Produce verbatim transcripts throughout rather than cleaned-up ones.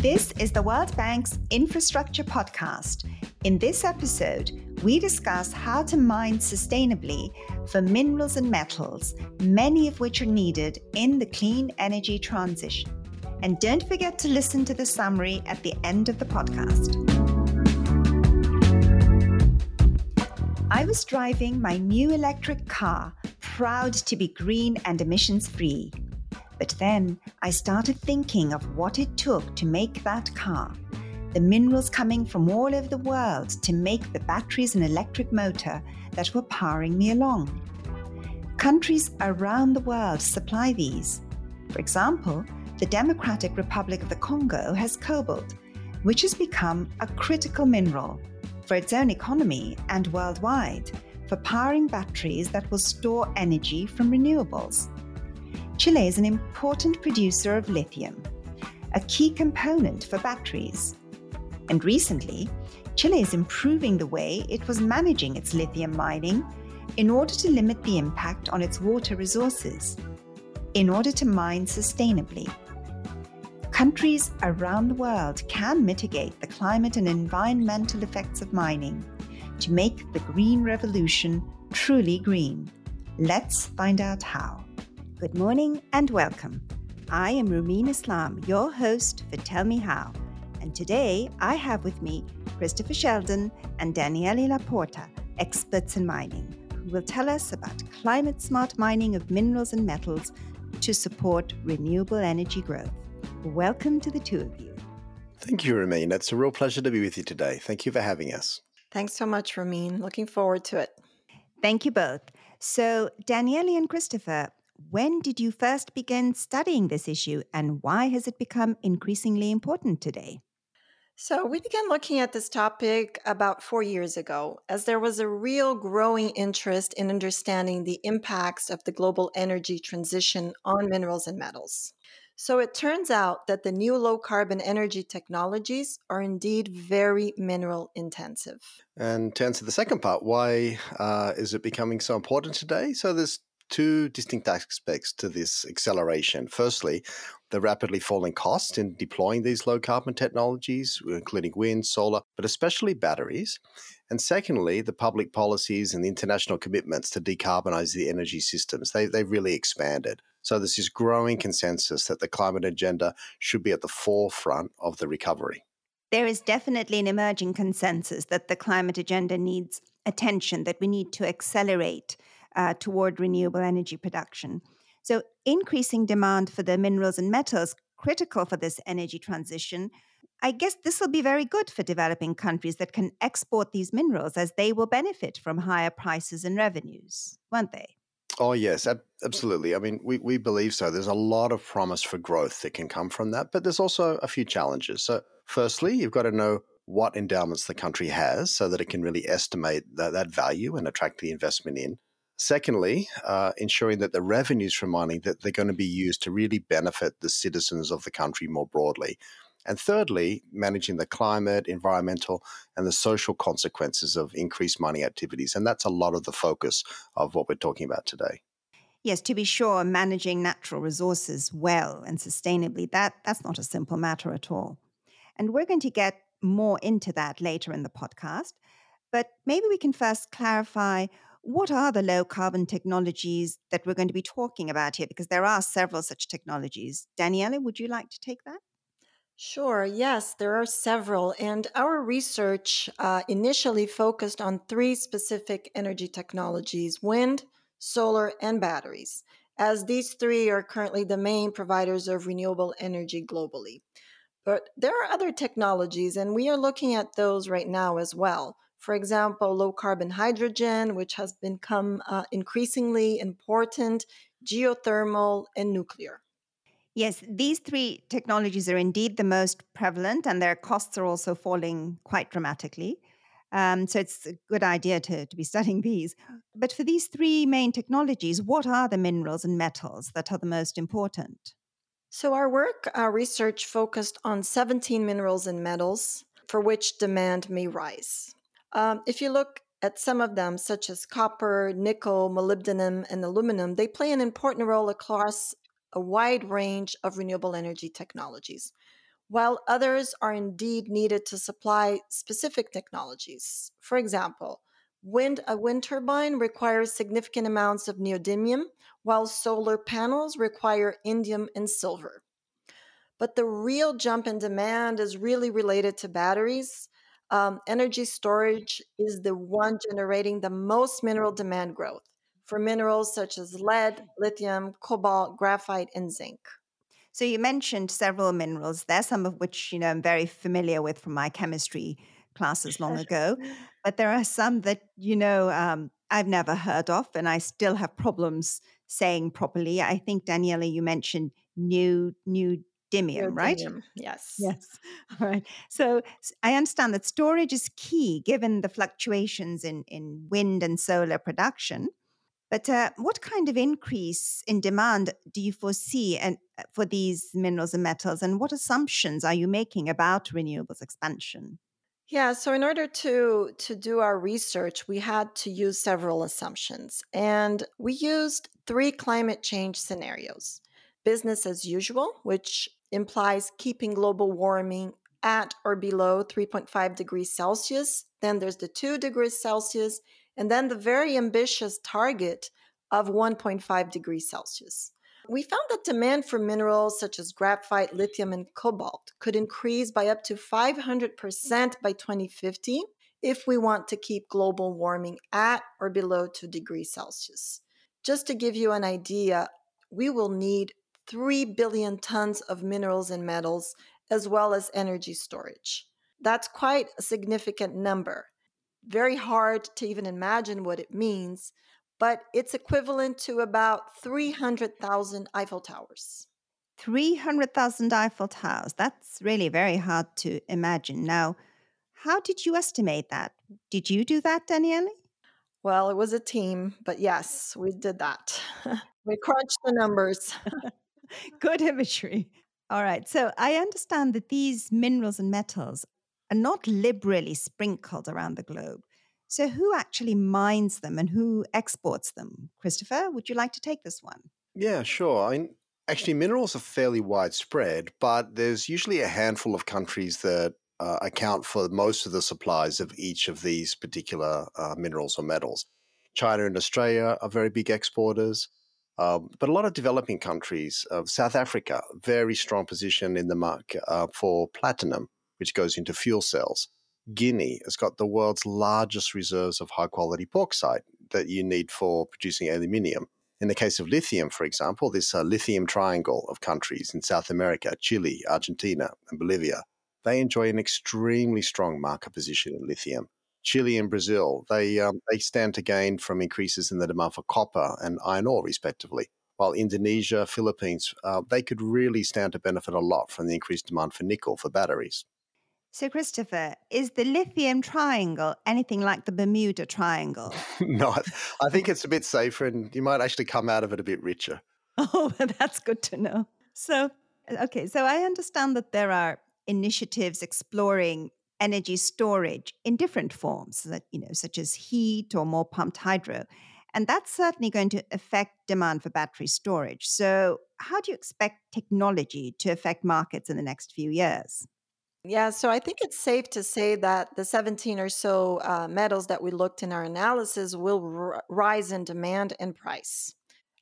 This is the World Bank's Infrastructure Podcast. In this episode, we discuss how to mine sustainably for minerals and metals, many of which are needed in the clean energy transition. And don't forget to listen to the summary at the end of the podcast. I was driving my new electric car, proud to be green and emissions-free. But then I started thinking of what it took to make that car, the minerals coming from all over the world to make the batteries and electric motor that were powering me along. Countries around the world supply these. For example, the Democratic Republic of the Congo has cobalt, which has become a critical mineral for its own economy and worldwide for powering batteries that will store energy from renewables. Chile is an important producer of lithium, a key component for batteries. And recently, Chile is improving the way it was managing its lithium mining in order to limit the impact on its water resources, in order to mine sustainably. Countries around the world can mitigate the climate and environmental effects of mining to make the green revolution truly green. Let's find out how. Good morning and welcome. I am Ramin Islam, your host for Tell Me How. And today I have with me Christopher Sheldon and Daniele Laporta, experts in mining, who will tell us about climate smart mining of minerals and metals to support renewable energy growth. Welcome to the two of you. Thank you, Ramin. It's a real pleasure to be with you today. Thank you for having us. Thanks so much, Ramin. Looking forward to it. Thank you both. So, Daniele and Christopher, when did you first begin studying this issue and why has it become increasingly important today? So we began looking at this topic about four years ago, as there was a real growing interest in understanding the impacts of the global energy transition on minerals and metals. So it turns out that the new low-carbon energy technologies are indeed very mineral-intensive. And to answer the second part, why uh, is it becoming so important today? So there's two distinct aspects to this acceleration. Firstly, the rapidly falling cost in deploying these low-carbon technologies, including wind, solar, but especially batteries. And secondly, the public policies and the international commitments to decarbonize the energy systems. They, they've really expanded. So there's this growing consensus that the climate agenda should be at the forefront of the recovery. There is definitely an emerging consensus that the climate agenda needs attention, that we need to accelerate Uh, toward renewable energy production. So increasing demand for the minerals and metals critical for this energy transition, I guess this will be very good for developing countries that can export these minerals as they will benefit from higher prices and revenues, won't they? Oh, yes, ab- absolutely. I mean, we, we believe so. There's a lot of promise for growth that can come from that, but there's also a few challenges. So firstly, you've got to know what endowments the country has so that it can really estimate th- that value and attract the investment in. Secondly, uh, ensuring that the revenues from mining, that they're going to be used to really benefit the citizens of the country more broadly. And thirdly, managing the climate, environmental, and the social consequences of increased mining activities. And that's a lot of the focus of what we're talking about today. Yes, to be sure, managing natural resources well and sustainably, that, that's not a simple matter at all. And we're going to get more into that later in the podcast. But maybe we can first clarify, what are the low-carbon technologies that we're going to be talking about here? Because there are several such technologies. Daniele, would you like to take that? Sure. Yes, there are several. And our research uh, initially focused on three specific energy technologies, wind, solar, and batteries, as these three are currently the main providers of renewable energy globally. But there are other technologies, and we are looking at those right now as well. For example, low-carbon hydrogen, which has become uh, increasingly important, geothermal, and nuclear. Yes, these three technologies are indeed the most prevalent, and their costs are also falling quite dramatically. Um, so it's a good idea to, to be studying these. But for these three main technologies, what are the minerals and metals that are the most important? So our work, our research focused on seventeen minerals and metals for which demand may rise. Um, if you look at some of them, such as copper, nickel, molybdenum, and aluminum, they play an important role across a wide range of renewable energy technologies. while others are indeed needed to supply specific technologies. For example, wind, a wind turbine requires significant amounts of neodymium, while solar panels require indium and silver. But the real jump in demand is really related to batteries. Um, energy storage is the one generating the most mineral demand growth for minerals such as lead, lithium, cobalt, graphite, and zinc. So you mentioned several minerals there, some of which, you know, I'm very familiar with from my chemistry classes long ago. But there are some that, you know, um, I've never heard of, and I still have problems saying properly. I think, Daniele, you mentioned new, new. Neodymium, right? Yes. Yes. All right. So I understand that storage is key given the fluctuations in, in wind and solar production. But uh, what kind of increase in demand do you foresee and, for these minerals and metals? And what assumptions are you making about renewables expansion? Yeah. So in order to, to do our research, we had to use several assumptions. And we used three climate change scenarios. Business as usual, which implies keeping global warming at or below three point five degrees Celsius. Then there's the two degrees Celsius, and then the very ambitious target of one point five degrees Celsius. We found that demand for minerals such as graphite, lithium, and cobalt could increase by up to five hundred percent by twenty fifty if we want to keep global warming at or below two degrees Celsius. Just to give you an idea, we will need three billion tons of minerals and metals, as well as energy storage. That's quite a significant number. Very hard to even imagine what it means, but it's equivalent to about three hundred thousand Eiffel Towers. three hundred thousand Eiffel Towers. That's really very hard to imagine. Now, how did you estimate that? Did you do that, Daniele? Well, it was a team, but yes, we did that. We crunched the numbers. Good imagery. All right. So I understand that these minerals and metals are not liberally sprinkled around the globe. So who actually mines them and who exports them? Christopher, would you like to take this one? Yeah, sure. I mean, actually, minerals are fairly widespread, but there's usually a handful of countries that uh, account for most of the supplies of each of these particular uh, minerals or metals. China and Australia are very big exporters. Uh, but a lot of developing countries, uh, South Africa, very strong position in the market uh, for platinum, which goes into fuel cells. Guinea has got the world's largest reserves of high-quality bauxite that you need for producing aluminium. In the case of lithium, for example, this uh, lithium triangle of countries in South America, Chile, Argentina, and Bolivia, they enjoy an extremely strong market position in lithium. Chile and Brazil, they um, they stand to gain from increases in the demand for copper and iron ore, respectively. While Indonesia, Philippines, uh, they could really stand to benefit a lot from the increased demand for nickel for batteries. So, Christopher, is the lithium triangle anything like the Bermuda Triangle? No, I think it's a bit safer and you might actually come out of it a bit richer. Oh, that's good to know. So, okay, so I understand that there are initiatives exploring energy storage in different forms, that you know, such as heat or more pumped hydro. And that's certainly going to affect demand for battery storage. So how do you expect technology to affect markets in the next few years? Yeah, so I think it's safe to say that the seventeen or so uh, metals that we looked in our analysis will r- rise in demand and price.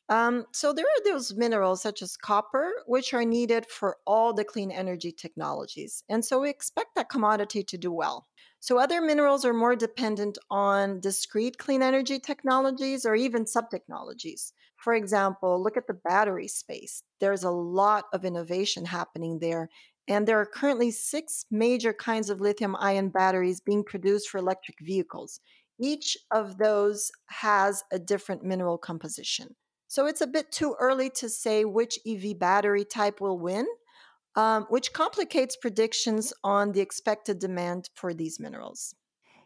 Um, so there are those minerals such as copper, which are needed for all the clean energy technologies. And so we expect that commodity to do well. So other minerals are more dependent on discrete clean energy technologies or even sub-technologies. For example, look at the battery space. There's a lot of innovation happening there. And there are currently six major kinds of lithium-ion batteries being produced for electric vehicles. Each of those has a different mineral composition. So it's a bit too early to say which E V battery type will win, um, which complicates predictions on the expected demand for these minerals.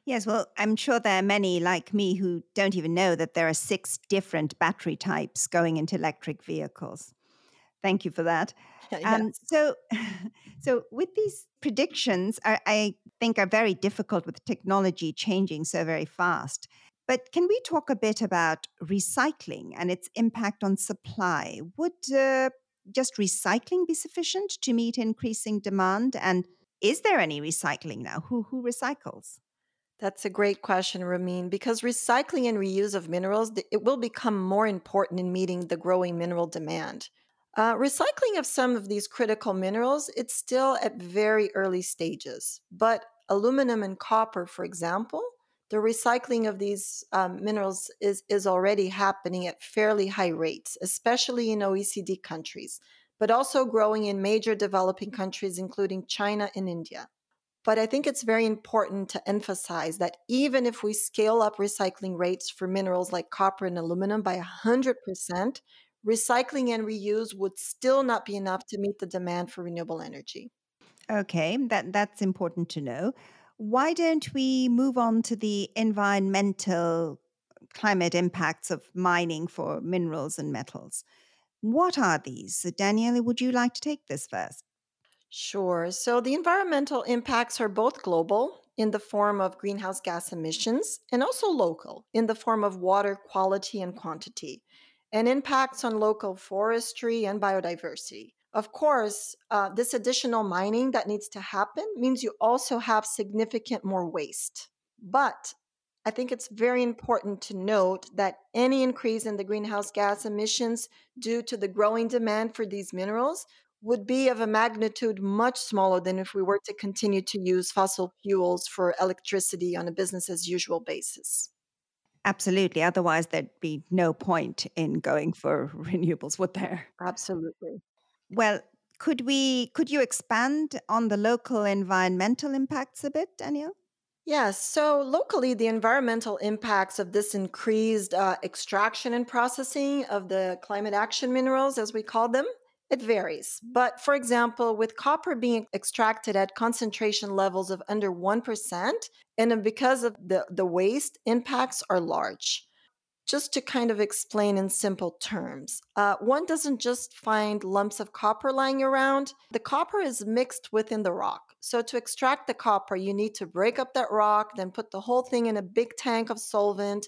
Yes, well, I'm sure there are many like me who don't even know that there are six different battery types going into electric vehicles. Thank you for that. Yes. Um, so, so with these predictions, I, I think are very difficult with technology changing so very fast. But can we talk a bit about recycling and its impact on supply? Would uh, just recycling be sufficient to meet increasing demand? And is there any recycling now? Who who recycles? That's a great question, Ramin, because recycling and reuse of minerals, it will become more important in meeting the growing mineral demand. Uh, recycling of some of these critical minerals, it's still at very early stages. But aluminum and copper, for example, the recycling of these um, minerals is, is already happening at fairly high rates, especially in O E C D countries, but also growing in major developing countries, including China and India. But I think it's very important to emphasize that even if we scale up recycling rates for minerals like copper and aluminum by one hundred percent, recycling and reuse would still not be enough to meet the demand for renewable energy. Okay, that, that's important to know. Why don't we move on to the environmental climate impacts of mining for minerals and metals? What are these? Daniele, would you like to take this first? Sure. So the environmental impacts are both global in the form of greenhouse gas emissions and also local in the form of water quality and quantity, and impacts on local forestry and biodiversity. Of course, uh, this additional mining that needs to happen means you also have significant more waste. But I think it's very important to note that any increase in the greenhouse gas emissions due to the growing demand for these minerals would be of a magnitude much smaller than if we were to continue to use fossil fuels for electricity on a business-as-usual basis. Absolutely. Otherwise, there'd be no point in going for renewables, would there? Absolutely. Well, could we? Could you expand on the local environmental impacts a bit, Danielle? Yes. So locally, the environmental impacts of this increased uh, extraction and processing of the climate action minerals, as we call them, it varies. But for example, with copper being extracted at concentration levels of under one percent, and because of the, the waste, impacts are large. Just to kind of explain in simple terms, uh, one doesn't just find lumps of copper lying around. The copper is mixed within the rock. So to extract the copper, you need to break up that rock, then put the whole thing in a big tank of solvent,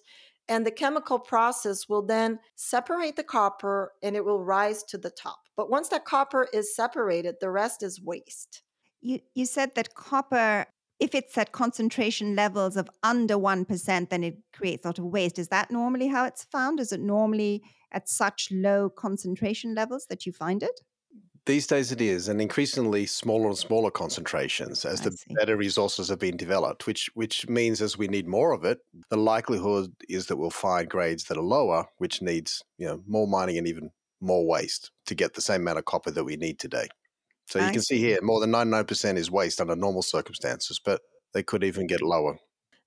and the chemical process will then separate the copper and it will rise to the top. But once that copper is separated, the rest is waste. You you said that copper, if it's at concentration levels of under one percent, then it creates a lot of waste. Is that normally how it's found? Is it normally at such low concentration levels that you find it? These days it is, and increasingly smaller and smaller concentrations as I the see. better resources have been developed, which which means as we need more of it, the likelihood is that we'll find grades that are lower, which needs you know more mining and even more waste to get the same amount of copper that we need today. So you I can see. see here, more than ninety-nine percent is waste under normal circumstances, but they could even get lower.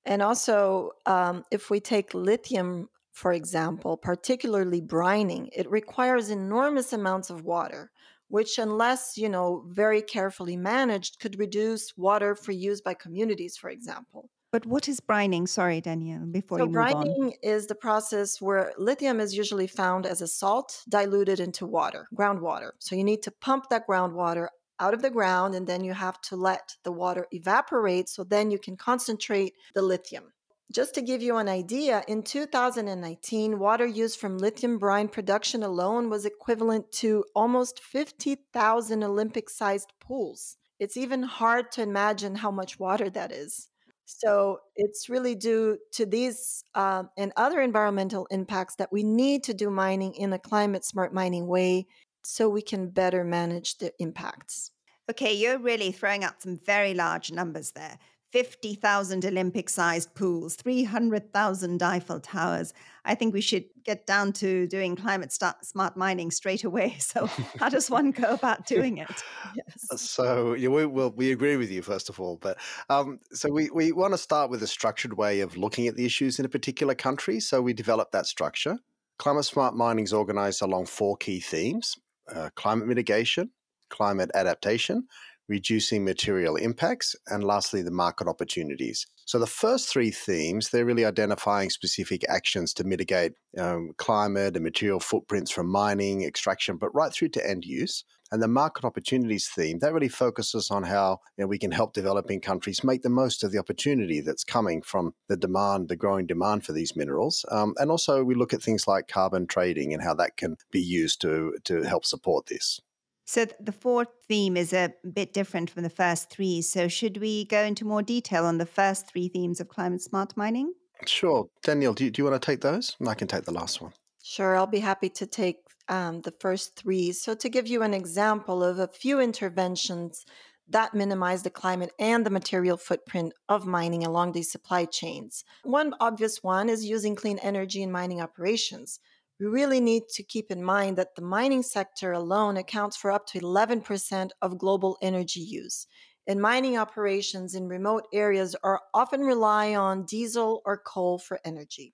And also, um, if we take lithium, for example, particularly brining, it requires enormous amoounts of water, which unless, you know, very carefully managed, could reduce water for use by communities, for example. But what is brining? Sorry, Danielle, before you move on. So brining is the process where lithium is usually found as a salt diluted into water, groundwater. So you need to pump that groundwater out of the ground, and then you have to let the water evaporate, so then you can concentrate the lithium. Just to give you an idea, in two thousand nineteen, water used from lithium brine production alone was equivalent to almost fifty thousand Olympic-sized pools. It's even hard to imagine how much water that is. So it's really due to these um, and other environmental impacts that we need to do mining in a climate-smart mining way so we can better manage the impacts. Okay, you're really throwing out some very large numbers there. fifty thousand Olympic-sized pools, three hundred thousand Eiffel Towers. I think we should get down to doing climate smart mining straight away. So how does one go about doing it? Yes. So yeah, we, well, we agree with you, first of all. But um, so we, we want to start with a structured way of looking at the issues in a particular country. So we develop that structure. Climate smart mining is organized along four key themes, uh, climate mitigation, climate adaptation, reducing material impacts, and lastly, the market opportunities. So the first three themes, they're really identifying specific actions to mitigate um, climate and material footprints from mining, extraction, but right through to end use. And the market opportunities theme, that really focuses on how you know, we can help developing countries make the most of the opportunity that's coming from the demand, the growing demand for these minerals. Um, and also we look at things like carbon trading and how that can be used to, to help support this. So the fourth theme is a bit different from the first three. So should we go into more detail on the first three themes of climate smart mining? Sure. Danielle, do you, do you want to take those? And I can take the last one. Sure. I'll be happy to take um, the first three. So to give you an example of a few interventions that minimize the climate and the material footprint of mining along these supply chains. One obvious one is using clean energy in mining operations. We really need to keep in mind that the mining sector alone accounts for up to eleven percent of global energy use. And mining operations in remote areas are often rely on diesel or coal for energy.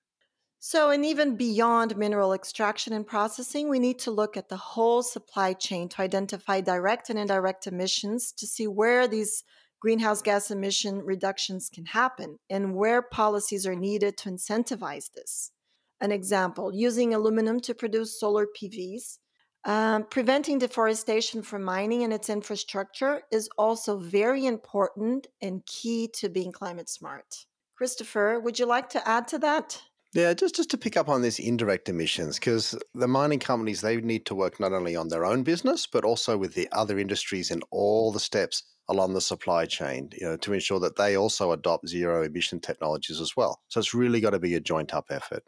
So, and even beyond mineral extraction and processing, we need to look at the whole supply chain to identify direct and indirect emissions to see where these greenhouse gas emission reductions can happen and where policies are needed to incentivize this. An example, using aluminum to produce solar P Vs. Um, preventing deforestation from mining and its infrastructure is also very important and key to being climate smart. Christopher, would you like to add to that? Yeah, just, just to pick up on this indirect emissions, because the mining companies, they need to work not only on their own business, but also with the other industries and all the steps along the supply chain, you know, to ensure that they also adopt zero emission technologies as well. So it's really got to be a joint up effort.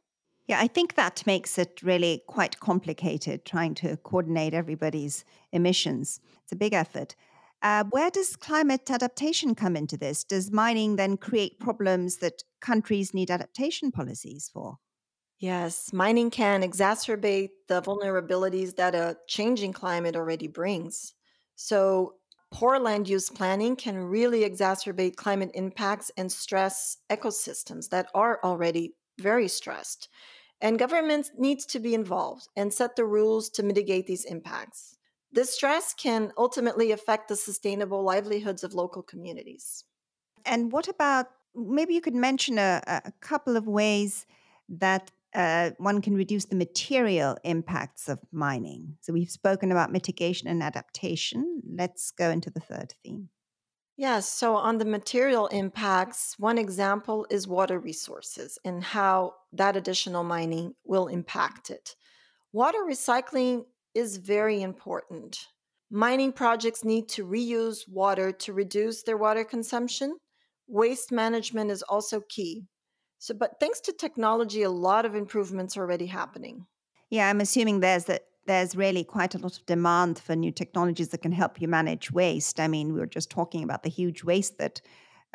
Yeah, I think that makes it really quite complicated, trying to coordinate everybody's emissions. It's a big effort. Uh, where does climate adaptation come into this? Does mining then create problems that countries need adaptation policies for? Yes, mining can exacerbate the vulnerabilities that a changing climate already brings. So poor land use planning can really exacerbate climate impacts and stress ecosystems that are already very stressed. And government needs to be involved and set the rules to mitigate these impacts. This stress can ultimately affect the sustainable livelihoods of local communities. And what about, maybe you could mention a, a couple of ways that uh, one can reduce the material impacts of mining. So we've spoken about mitigation and adaptation. Let's go into the third theme. Yes, so on the material impacts, one example is water resources and how that additional mining will impact it. Water recycling is very important. Mining projects need to reuse water to reduce their water consumption. Waste management is also key. So, but thanks to technology, a lot of improvements are already happening. Yeah, I'm assuming there's that there's really quite a lot of demand for new technologies that can help you manage waste. I mean, we were just talking about the huge waste that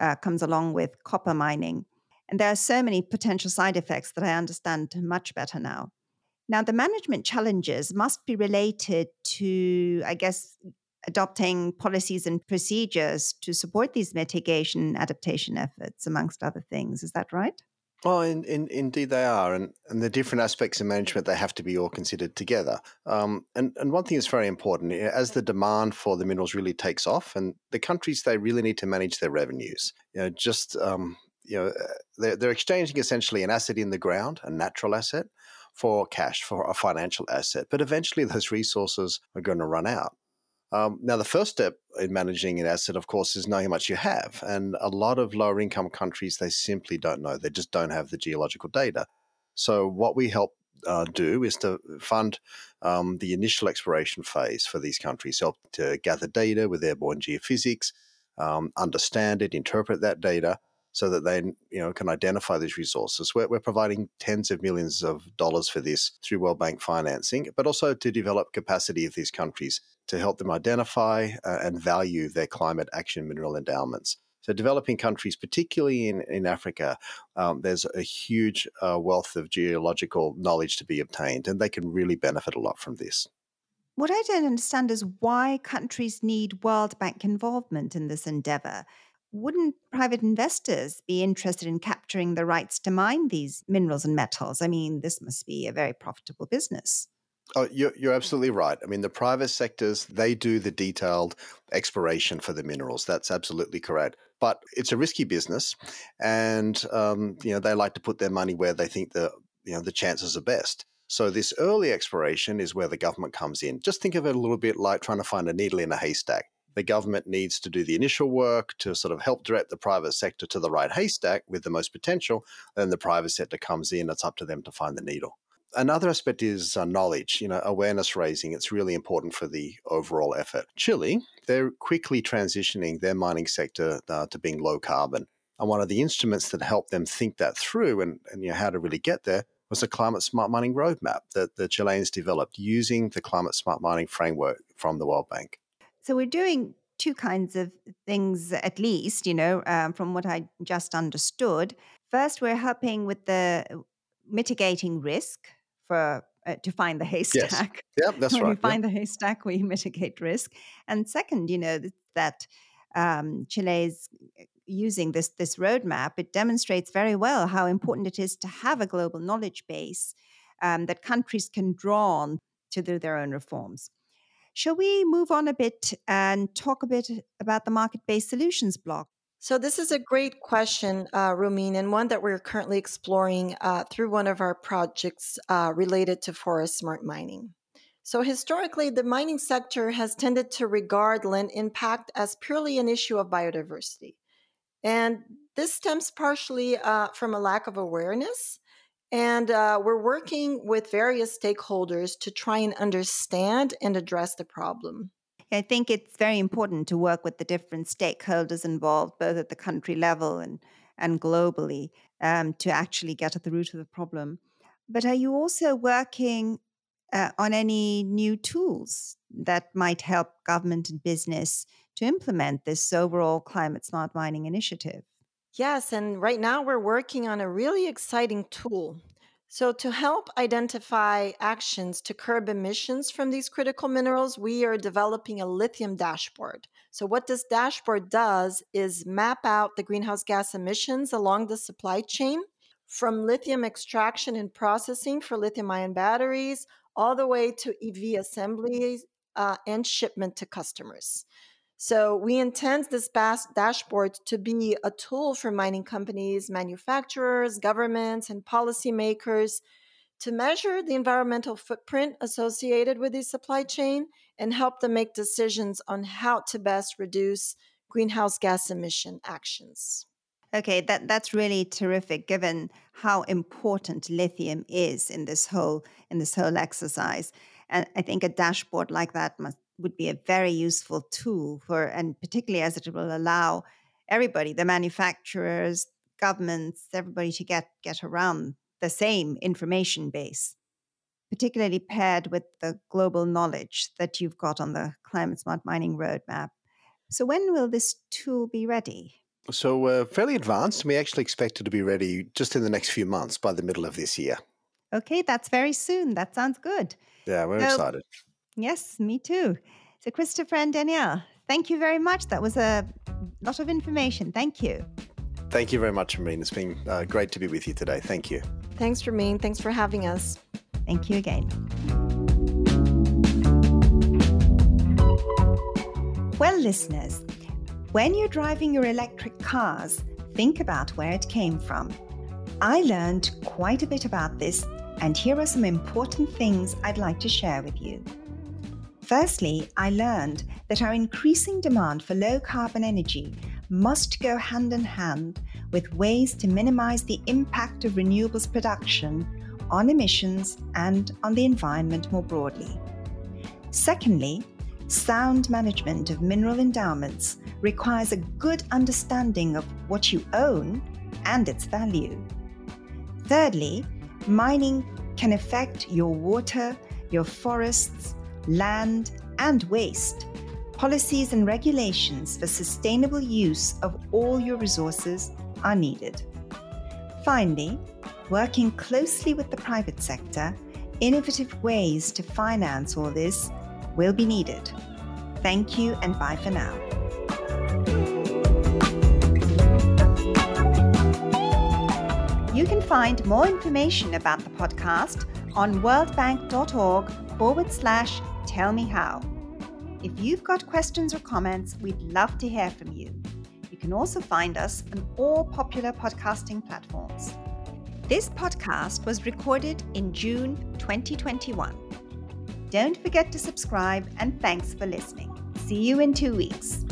uh, comes along with copper mining. And there are so many potential side effects that I understand much better now. Now, the management challenges must be related to, I guess, adopting policies and procedures to support these mitigation adaptation efforts, amongst other things. Is that right? Oh, in, in, indeed they are. And, and the different aspects of management, they have to be all considered together. Um, and, and one thing that's very important, as the demand for the minerals really takes off, and the countries, they really need to manage their revenues. You know, just, um, you know, they're, they're exchanging essentially an asset in the ground, a natural asset, for cash, for a financial asset. But eventually those resources are going to run out. Um, now, the first step in managing an asset, of course, is knowing how much you have. And a lot of lower income countries, they simply don't know. They just don't have the geological data. So what we help uh, do is to fund um, the initial exploration phase for these countries, help to gather data with airborne geophysics, um, understand it, interpret that data, so that they you know, can identify these resources. We're, we're providing tens of millions of dollars for this through World Bank financing, but also to develop capacity of these countries to help them identify uh, and value their climate action mineral endowments. So developing countries, particularly in, in Africa, um, there's a huge uh, wealth of geological knowledge to be obtained, and they can really benefit a lot from this. What I don't understand is why countries need World Bank involvement in this endeavor. Wouldn't private investors be interested in capturing the rights to mine these minerals and metals? I mean, this must be a very profitable business. Oh, you're, you're absolutely right. I mean, the private sectors, they do the detailed exploration for the minerals. That's absolutely correct. But it's a risky business, and um, you know, they like to put their money where they think the you know the chances are best. So this early exploration is where the government comes in. Just think of it a little bit like trying to find a needle in a haystack. The government needs to do the initial work to sort of help direct the private sector to the right haystack with the most potential. Then the private sector comes in. It's up to them to find the needle. Another aspect is uh, knowledge, you know, awareness raising. It's really important for the overall effort. Chile, they're quickly transitioning their mining sector uh, to being low carbon. And one of the instruments that helped them think that through and, and you know, how to really get there was the Climate Smart Mining Roadmap that the Chileans developed using the Climate Smart Mining framework from the World Bank. So we're doing two kinds of things, at least, you know, um, from what I just understood. First, we're helping with the mitigating risk. For, uh, to find the haystack. Yes. Yep, that's when right. When we find yep. the haystack, we mitigate risk. And second, you know, that um, Chile's using this, this roadmap, it demonstrates very well how important it is to have a global knowledge base um, that countries can draw on to do their own reforms. Shall we move on a bit and talk a bit about the market-based solutions block? So this is a great question, uh, Ramin, and one that we're currently exploring uh, through one of our projects uh, related to forest smart mining. So historically, the mining sector has tended to regard land impact as purely an issue of biodiversity. And this stems partially uh, from a lack of awareness. And uh, we're working with various stakeholders to try and understand and address the problem. I think it's very important to work with the different stakeholders involved, both at the country level and, and globally, um, to actually get at the root of the problem. But are you also working uh, on any new tools that might help government and business to implement this overall Climate Smart Mining initiative? Yes, and right now we're working on a really exciting tool. So to help identify actions to curb emissions from these critical minerals, we are developing a lithium dashboard. So what this dashboard does is map out the greenhouse gas emissions along the supply chain, from lithium extraction and processing for lithium-ion batteries, all the way to E V assemblies uh, and shipment to customers. So we intend this dashboard to be a tool for mining companies, manufacturers, governments, and policymakers to measure the environmental footprint associated with the supply chain and help them make decisions on how to best reduce greenhouse gas emission actions. Okay, that, that's really terrific, given how important lithium is in this whole in this whole exercise. And I think a dashboard like that must would be a very useful tool for, and particularly as it will allow everybody, the manufacturers, governments, everybody to get, get around the same information base, particularly paired with the global knowledge that you've got on the Climate Smart Mining Roadmap. So when will this tool be ready? So we're fairly advanced. We actually expect it to be ready just in the next few months, by the middle of this year. Okay, that's very soon. That sounds good. Yeah, we're so excited. Yes, me too. So Christopher and Danielle, thank you very much. That was a lot of information. Thank you. Thank you very much, Ramin. It's been uh, great to be with you today. Thank you. Thanks, Ramin. Thanks for having us. Thank you again. Well, listeners, when you're driving your electric cars, think about where it came from. I learned quite a bit about this, and here are some important things I'd like to share with you. Firstly, I learned that our increasing demand for low-carbon energy must go hand in hand with ways to minimize the impact of renewables production on emissions and on the environment more broadly. Secondly, sound management of mineral endowments requires a good understanding of what you own and its value. Thirdly, mining can affect your water, your forests, land, and waste. Policies and regulations for sustainable use of all your resources are needed. Finally, working closely with the private sector, innovative ways to finance all this will be needed. Thank you and bye for now. You can find more information about the podcast on world bank dot org forward slash tell me how. If you've got questions or comments, we'd love to hear from you. You can also find us on all popular podcasting platforms. This podcast was recorded in June twenty twenty-one. Don't forget to subscribe, and thanks for listening. See you in two weeks.